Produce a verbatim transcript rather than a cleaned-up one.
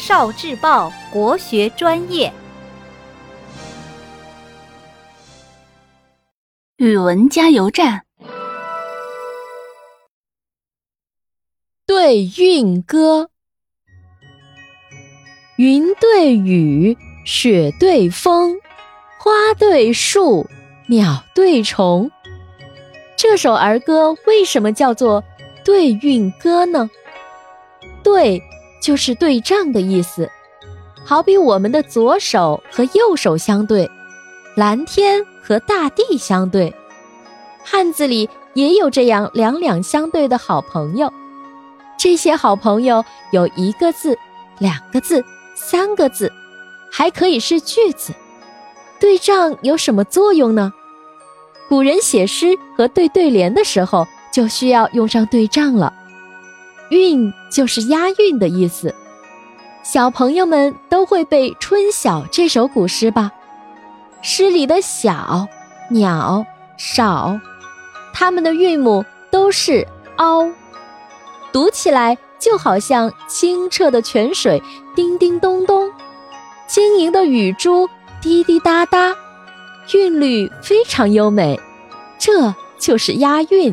少智报国学专业。语文加油站。对韵歌，云对雨，雪对风，花对树，鸟对虫。这首儿歌为什么叫做对韵歌呢？对就是对仗的意思，好比我们的左手和右手相对，蓝天和大地相对。汉字里也有这样两两相对的好朋友，这些好朋友有一个字、两个字、三个字，还可以是句子。对仗有什么作用呢？古人写诗和对对联的时候就需要用上对仗了。韵就是押韵的意思，小朋友们都会背《春晓》这首古诗吧？诗里的晓、鸟、少，它们的韵母都是凹，读起来就好像清澈的泉水叮叮咚咚，晶莹的雨珠滴滴答答，韵律非常优美，这就是押韵。